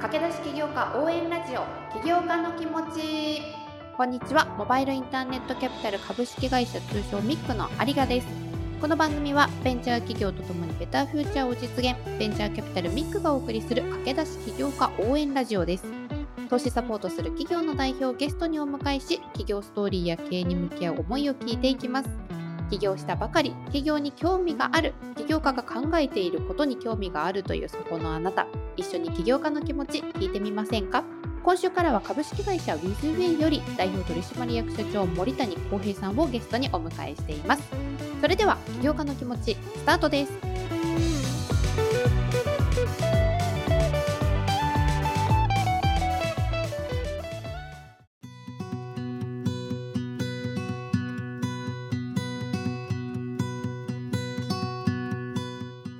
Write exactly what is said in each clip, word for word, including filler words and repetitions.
駆け出し起業家応援ラジオ、起業家の気持ち。こんにちは、モバイルインターネットキャピタル株式会社、通称ミックの有賀です。この番組はベンチャー企業とともにベターフューチャーを実現、ベンチャーキャピタルミックがお送りする駆け出し起業家応援ラジオです。投資サポートする企業の代表をゲストにお迎えし、企業ストーリーや経営に向き合う思いを聞いていきます。起業したばかり、起業に興味がある、起業家が考えていることに興味があるというそこのあなた、一緒に起業家の気持ち聞いてみませんか？今週からは株式会社ウィズウェイより代表取締役社長森谷康平さんをゲストにお迎えしています。それでは起業家の気持ちスタートです。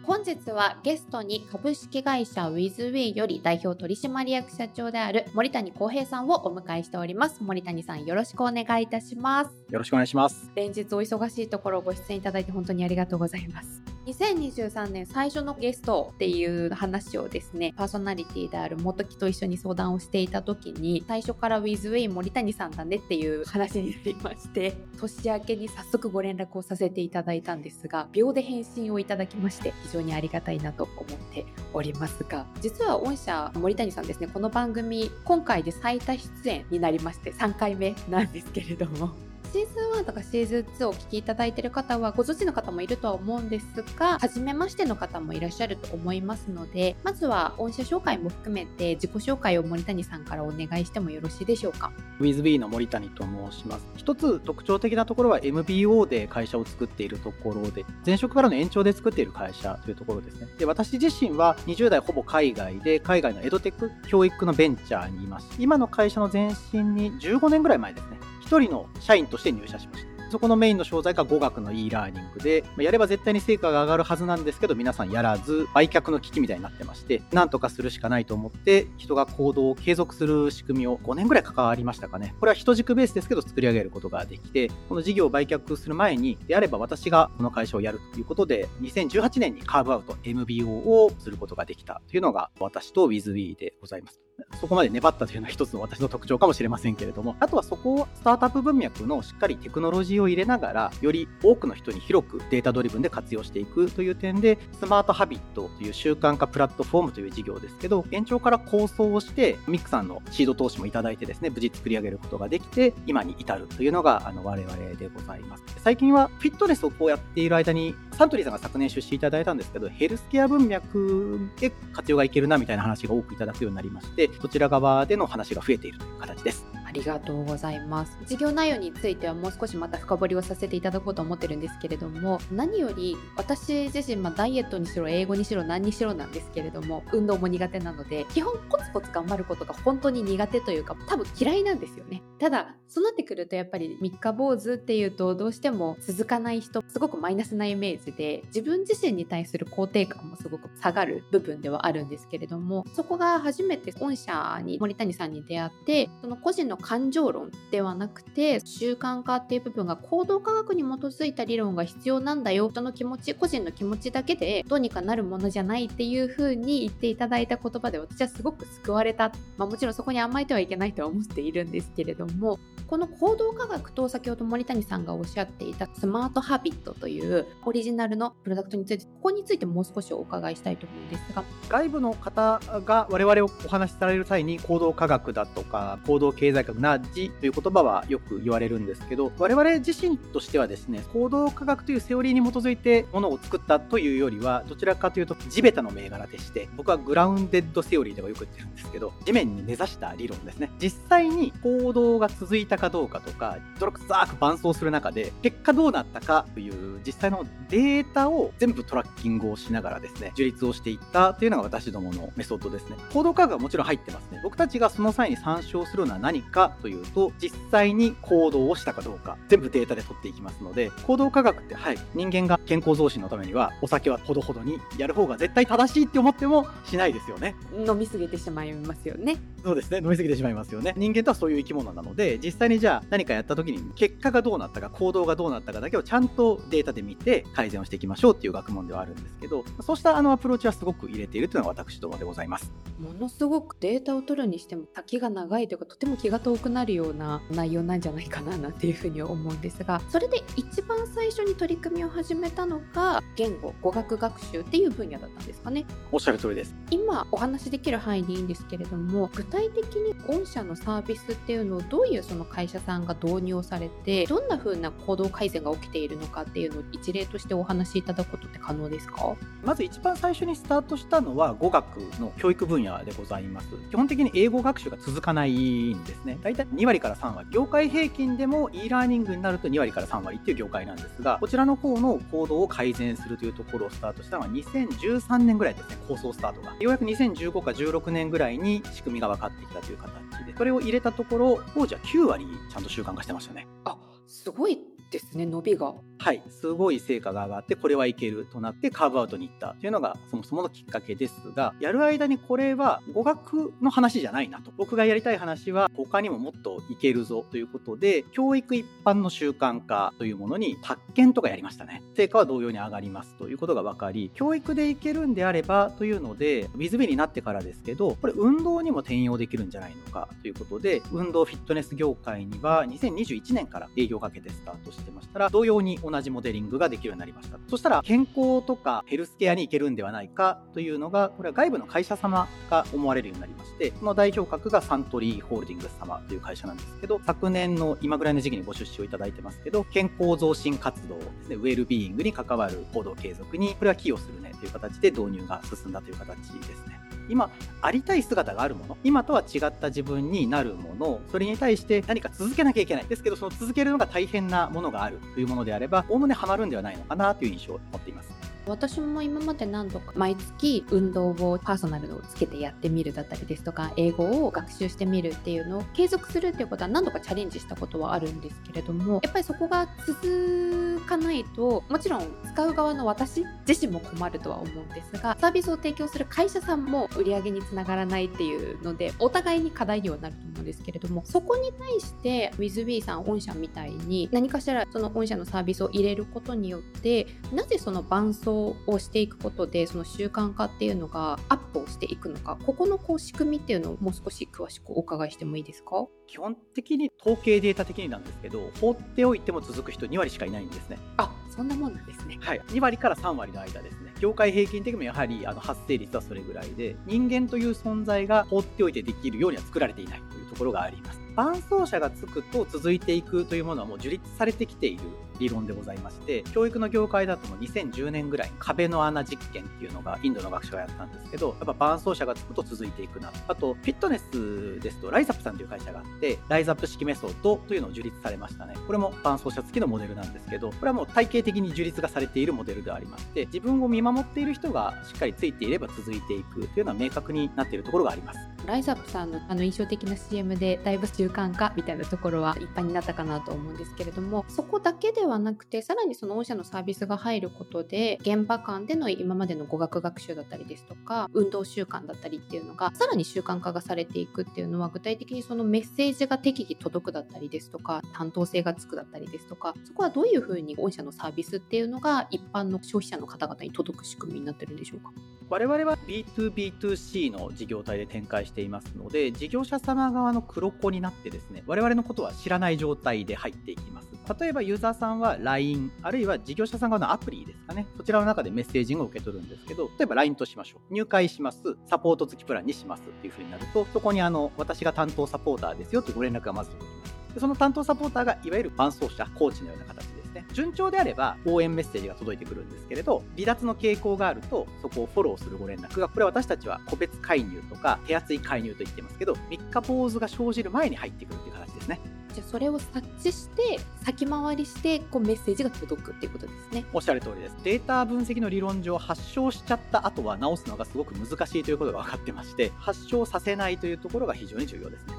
本日はゲストに株式会社ウィズウェイより代表取締役社長である森谷康平さんをお迎えしております。森谷さん、よろしくお願いいたします。よろしくお願いします。連日お忙しいところご出演いただいて本当にありがとうございます。にせんにじゅうさんねん最初のゲストっていう話をですね、パーソナリティである元木と一緒に相談をしていた時に、最初からウィズウェイ森谷さんだねっていう話になりまして、年明けに早速ご連絡をさせていただいたんですが、秒で返信をいただきまして非常にありがたいなと思っておりますが、実は御社森谷さんですね、この番組今回で最多出演になりましてさんかいめなんですけれども、シーズンワンとかシーズンツーをお聞きいただいている方はご存知の方もいるとは思うんですが、初めましての方もいらっしゃると思いますので、まずは御社紹介も含めて自己紹介を森谷さんからお願いしてもよろしいでしょうか。ウィズビーの森谷と申します。一つ特徴的なところは エムビーオー で会社を作っているところで、前職からの延長で作っている会社というところですね。で、私自身はにじゅうだいほぼ海外で、海外のエドテック教育のベンチャーにいます。今の会社の前身にじゅうごねんぐらい前ですね、一人の社員として入社しました。そこのメインの商材が語学の e ラーニングで、やれば絶対に成果が上がるはずなんですけど、皆さんやらず売却の危機みたいになってまして、なんとかするしかないと思って、人が行動を継続する仕組みをごねんぐらい関わりましたかね。これは人軸ベースですけど作り上げることができて、この事業を売却する前にであれば私がこの会社をやるということで、にせんじゅうはちねんにカーブアウト エムビーオー をすることができたというのが私と WizWe でございます。そこまで粘ったというのは一つの私の特徴かもしれませんけれども、あとはそこをスタートアップ文脈のしっかりテクノロジーを入れながら、より多くの人に広くデータドリブンで活用していくという点で、スマートハビットという習慣化プラットフォームという事業ですけど、延長から構想をしてミックさんのシード投資もいただいてですね、無事作り上げることができて今に至るというのがあの我々でございます。最近はフィットネスをこうやっている間にサントリーさんが昨年出資いただいたんですけど、ヘルスケア文脈で活用がいけるなみたいな話が多くいただくようになりまして、そちら側での話が増えているという形です。ありがとうございます。事業内容についてはもう少しまた深掘りをさせていただこうと思ってるんですけれども、何より私自身、まあ、ダイエットにしろ英語にしろ何にしろなんですけれども、運動も苦手なので基本コツコツ頑張ることが本当に苦手というか、多分嫌いなんですよね。ただそうなってくるとやっぱり三日坊主っていうとどうしても続かない人、すごくマイナスなイメージで、自分自身に対する肯定感もすごく下がる部分ではあるんですけれども、そこが初めて御社に森谷さんに出会って、その個人の感情論ではなくて習慣化っていう部分が行動科学に基づいた理論が必要なんだよ、人の気持ち、個人の気持ちだけでどうにかなるものじゃないっていう風に言っていただいた言葉で、私はすごく救われた、まあ、もちろんそこに甘えてはいけないとは思っているんですけれども、この行動科学と先ほど森谷さんがおっしゃっていたスマートハビットというオリジナルのプロダクトについて、ここについてもう少しお伺いしたいと思うんですが、外部の方が我々をお話しされる際に行動科学だとか行動経済学ナッジという言葉はよく言われるんですけど、我々自身としてはですね、行動科学というセオリーに基づいてものを作ったというよりは、どちらかというと地べたの銘柄でして、僕はグラウンデッドセオリーとかよく言ってるんですけど、地面に根ざした理論ですね。実際に行動が続いたかどうかとか、泥臭く伴走する中で結果どうなったかという実際のデータを全部トラッキングをしながらですね、樹立をしていったというのが私どものメソッドですね。行動科学はもちろん入ってますね。僕たちがその際に参照するのは何かというと、実際に行動をしたかどうか全部データで取っていきますので、行動科学って、はい、人間が健康増進のためにはお酒はほどほどに、やる方が絶対正しいって思ってもしないですよね。飲みすぎてしまいますよね。そうですね、飲みすぎてしまいますよね。人間とはそういう生き物なので、実際にじゃあ何かやった時に結果がどうなったか、行動がどうなったかだけをちゃんとデータで見て改善をしていきましょうっていう学問ではあるんですけど、そうしたあのアプローチはすごく入れているというのが私どもでございます。ものすごくデータを取るにしても先が長いというか、とても気が遠くなるような内容なんじゃないかななんていうふうに思うんですが、それで一番最初に取り組みを始めたのが言語語学学習っていう分野だったんですかね。おっしゃる通りです。今お話しできる範囲でいいんですけれども、具体的に御社のサービスっていうのをどういうその会社さんが導入されて、どんな風な行動改善が起きているのかっていうのを一例としてお話しいただくことって可能ですか？まず一番最初にスタートしたのは語学の教育分野でございます。基本的に英語学習が続かないんですね。だいたいにわりからさんわり、業界平均でも e ラーニングになるとにわりからさんわりっていう業界なんですが、こちらの方の行動を改善するというところをスタートしたのはにせんじゅうさんねんぐらいですね。構想スタートがようやくにせんじゅうごかじゅうろくねんぐらいに仕組みが分かってきたという形で、それを入れたところ当時はきゅうわりちゃんと習慣化してましたね。あ、すごいですね、伸びが。はい、すごい成果が上がって、これはいけるとなってカーブアウトに行ったというのがそもそものきっかけですが、やる間にこれは語学の話じゃないなと、僕がやりたい話は他にももっといけるぞということで、教育一般の習慣化というものに発見とかやりましたね。成果は同様に上がりますということが分かり、教育でいけるんであればというので、ウィズビーになってからですけど、これ運動にも転用できるんじゃないのかということで、運動フィットネス業界にはにせんにじゅういちねんから営業かけてスタートしてましたら、同様に同じモデリングができるようになりました。そしたら健康とかヘルスケアに行けるんではないかというのが、これは外部の会社様が思われるようになりまして、その代表格がサントリーホールディングス様という会社なんですけど、昨年の今ぐらいの時期にご出資をいただいてますけど、健康増進活動ですね、ウェルビーイングに関わる行動継続にこれは寄与するねという形で導入が進んだという形ですね。今ありたい姿があるもの、今とは違った自分になるもの、それに対して何か続けなきゃいけないですけど、その続けるのが大変なものがあるというものであれば、おおむねハマるんではないのかなという印象を持っています。私も今まで何度か毎月運動をパーソナルをつけてやってみるだったりですとか、英語を学習してみるっていうのを継続するっていうことは何度かチャレンジしたことはあるんですけれども、やっぱりそこが続かないと、もちろん使う側の私自身も困るとは思うんですが、サービスを提供する会社さんも売り上げにつながらないっていうので、お互いに課題にはなると思うんですけれども、そこに対してウィズビーさん御社みたいに何かしらその御社のサービスを入れることによって、なぜその伴走をしていくことでその習慣化っていうのがアップをしていくのか、ここのこう仕組みっていうのをもう少し詳しくお伺いしてもいいですか？基本的に統計データ的になんですけど、放っておいても続く人にわりしかいないんですね。あ、そんなもんなんですね。はい、にわりからさんわりの間ですね。業界平均的にもやはりあの発生率はそれぐらいで、人間という存在が放っておいてできるようには作られていないというところがあります。伴走者がつくと続いていくというものはもう樹立されてきている理論でございまして、教育の業界だともにせんじゅうねんぐらい壁の穴実験っていうのがインドの学者がやったんですけど、やっぱ伴走者がつくと続いていくな。あとフィットネスですとライザップさんという会社があって、ライザップ式メソッドというのを樹立されましたね。これも伴走者付きのモデルなんですけど、これはもう体系的に樹立がされているモデルでありまして、自分を見守っている人がしっかりついていれば続いていくというのは明確になっているところがあります。ライザップさんのあの印象的な シーエム でだいぶ習慣化みたいなところは一般になったかなと思うんですけれども、そこだけではなくて、さらにその御社のサービスが入ることで、現場間での今までの語学学習だったりですとか運動習慣だったりっていうのがさらに習慣化がされていくっていうのは、具体的にそのメッセージが適宜届くだったりですとか、担当性がつくだったりですとか、そこはどういうふうに御社のサービスっていうのが一般の消費者の方々に届く仕組みになってるんでしょうか？我々は ビーツービーツーシー の事業体で展開していますので、事業者様側の黒子になってですね、我々のことは知らない状態で入っていきます。例えばユーザーさんは ライン、 あるいは事業者さん側のアプリですかね、そちらの中でメッセージングを受け取るんですけど、例えば ライン としましょう。入会します、サポート付きプランにしますっていう風になると、そこにあの私が担当サポーターですよというご連絡がまず届きます。でその担当サポーターがいわゆる伴走者、コーチのような形で、順調であれば応援メッセージが届いてくるんですけれど、離脱の傾向があるとそこをフォローするご連絡が、これは私たちは個別介入とか手厚い介入と言ってますけど、三日坊主が生じる前に入ってくるという形ですね。じゃあそれを察知して先回りしてこうメッセージが届くっていうことですね。おっしゃる通りです。データ分析の理論上、発症しちゃった後は治すのがすごく難しいということが分かってまして、発症させないというところが非常に重要ですね。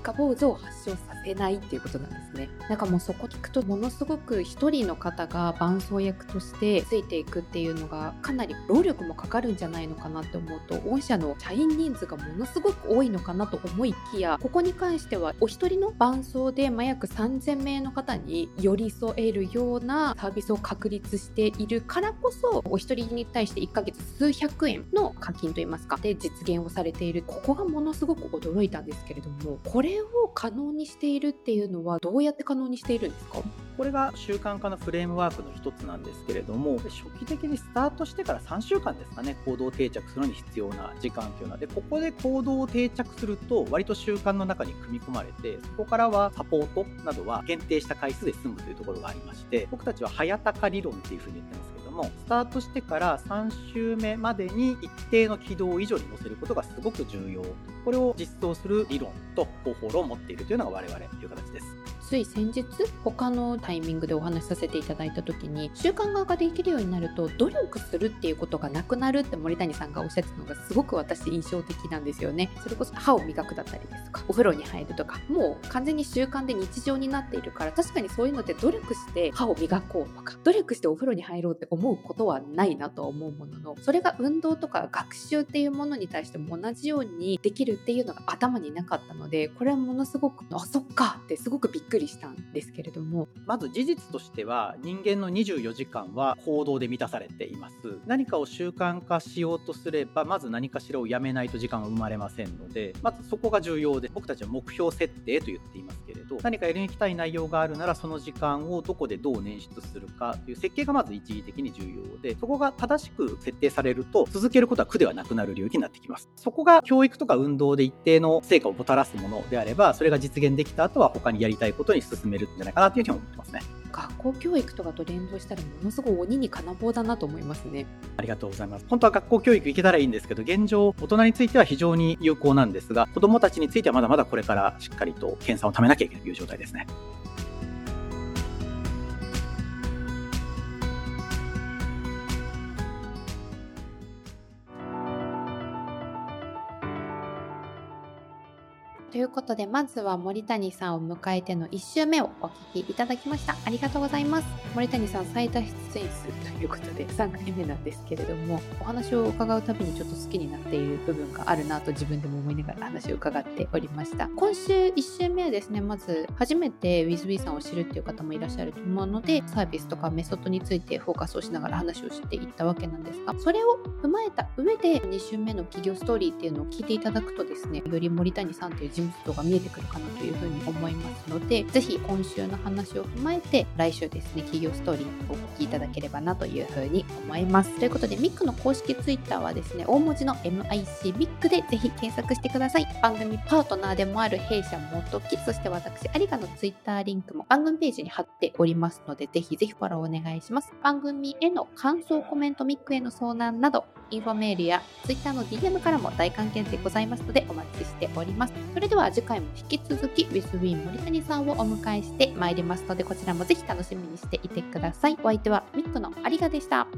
三日坊主を発症させないっていうことなんですね。なんかもうそこ聞くとものすごく一人の方が伴走役としてついていくっていうのがかなり労力もかかるんじゃないのかなって思うと、御社の社員人数がものすごく多いのかなと思いきや、ここに関してはお一人の伴走で約さんぜんめいの方に寄り添えるようなサービスを確立しているからこそ、お一人に対していっかげつ数百円の課金といいますかで実現をされている。ここがものすごく驚いたんですけれども、これを可能にしているっていうのはどうやって可能にしているんですか？これが習慣化のフレームワークの一つなんですけれども、初期的にスタートしてからさんしゅうかんですかね、行動を定着するのに必要な時間というので、ここで行動を定着すると割と習慣の中に組み込まれて、そこからはサポートなどは限定した回数で済むというところがありまして、僕たちは早高理論っていうふうに言ってますけども、スタートしてからさんしゅうめまでに一定の軌道以上に乗せることがすごく重要、これを実装する理論と方法論を持っているというのが我々という形です。つい先日他のタイミングでお話しさせていただいた時に、習慣化ができるようになると努力するっていうことがなくなるって森谷さんがおっしゃってたのがすごく私印象的なんですよね。それこそ歯を磨くだったりですとかお風呂に入るとか、もう完全に習慣で日常になっているから、確かにそういうのって努力して歯を磨こうとか努力してお風呂に入ろうって思うことはないなと思うものの、それが運動とか学習っていうものに対しても同じようにできるっていうのが頭になかったので、これはものすごくあそっかってすごくびっくりしたんですけれども、まず事実としては人間のにじゅうよじかんは行動で満たされています。何かを習慣化しようとすればまず何かしらをやめないと時間は生まれませんので、まずそこが重要で、僕たちは目標設定と言っていますけれど、何かやりに行きたい内容があるならその時間をどこでどう捻出するかという設計がまず一義的に重要で、そこが正しく設定されると続けることは苦ではなくなる領域になってきます。そこが教育とか運動で一定の成果をもたらすものであれば、それが実現できた後は他にやりたいことに進めるんじゃないかなというふうに思ってますね。学校教育とかと連動したらものすごい鬼に金棒だなと思いますね。ありがとうございます。本当は学校教育行けたらいいんですけど、現状大人については非常に有効なんですが、子どもたちについてはまだまだこれからしっかりと研鑽をためなきゃいけないという状態ですね。ということで、まずは森谷さんを迎えてのいち週目をお聞きいただきました。ありがとうございます。森谷さん最多出演数ということでさんかいめなんですけれども、お話を伺うたびにちょっと好きになっている部分があるなと自分でも思いながら話を伺っておりました。今週いち週目はですね、まず初めて WithWe さんを知るっていう方もいらっしゃると思うので、サービスとかメソッドについてフォーカスをしながら話をしていったわけなんですが、それを踏まえた上でに週目の企業ストーリーっていうのを聞いていただくとですね、より森谷さんという人物が見えてくるかなというふうに思いますので、ぜひ今週の話を踏まえて来週ですね、企業ストーリーをお聞きいただければなというふうに思います。ということで、ミックの公式ツイッターはですね、大文字の エムアイシー ミックでぜひ検索してください。番組パートナーでもある弊社モトキ、そして私有賀のツイッターリンクも番組ページに貼っておりますので、ぜひぜひフォローお願いします。番組への感想、コメント、ミックへの相談などインフォメールやツイッターの ディーエム からも大歓迎でございますのでお待ちしております。それでは次回も引き続き WithWe 森谷さんをお迎えしてまいりますので、こちらもぜひ楽しみにしていてください。お相手はミックの有賀でした。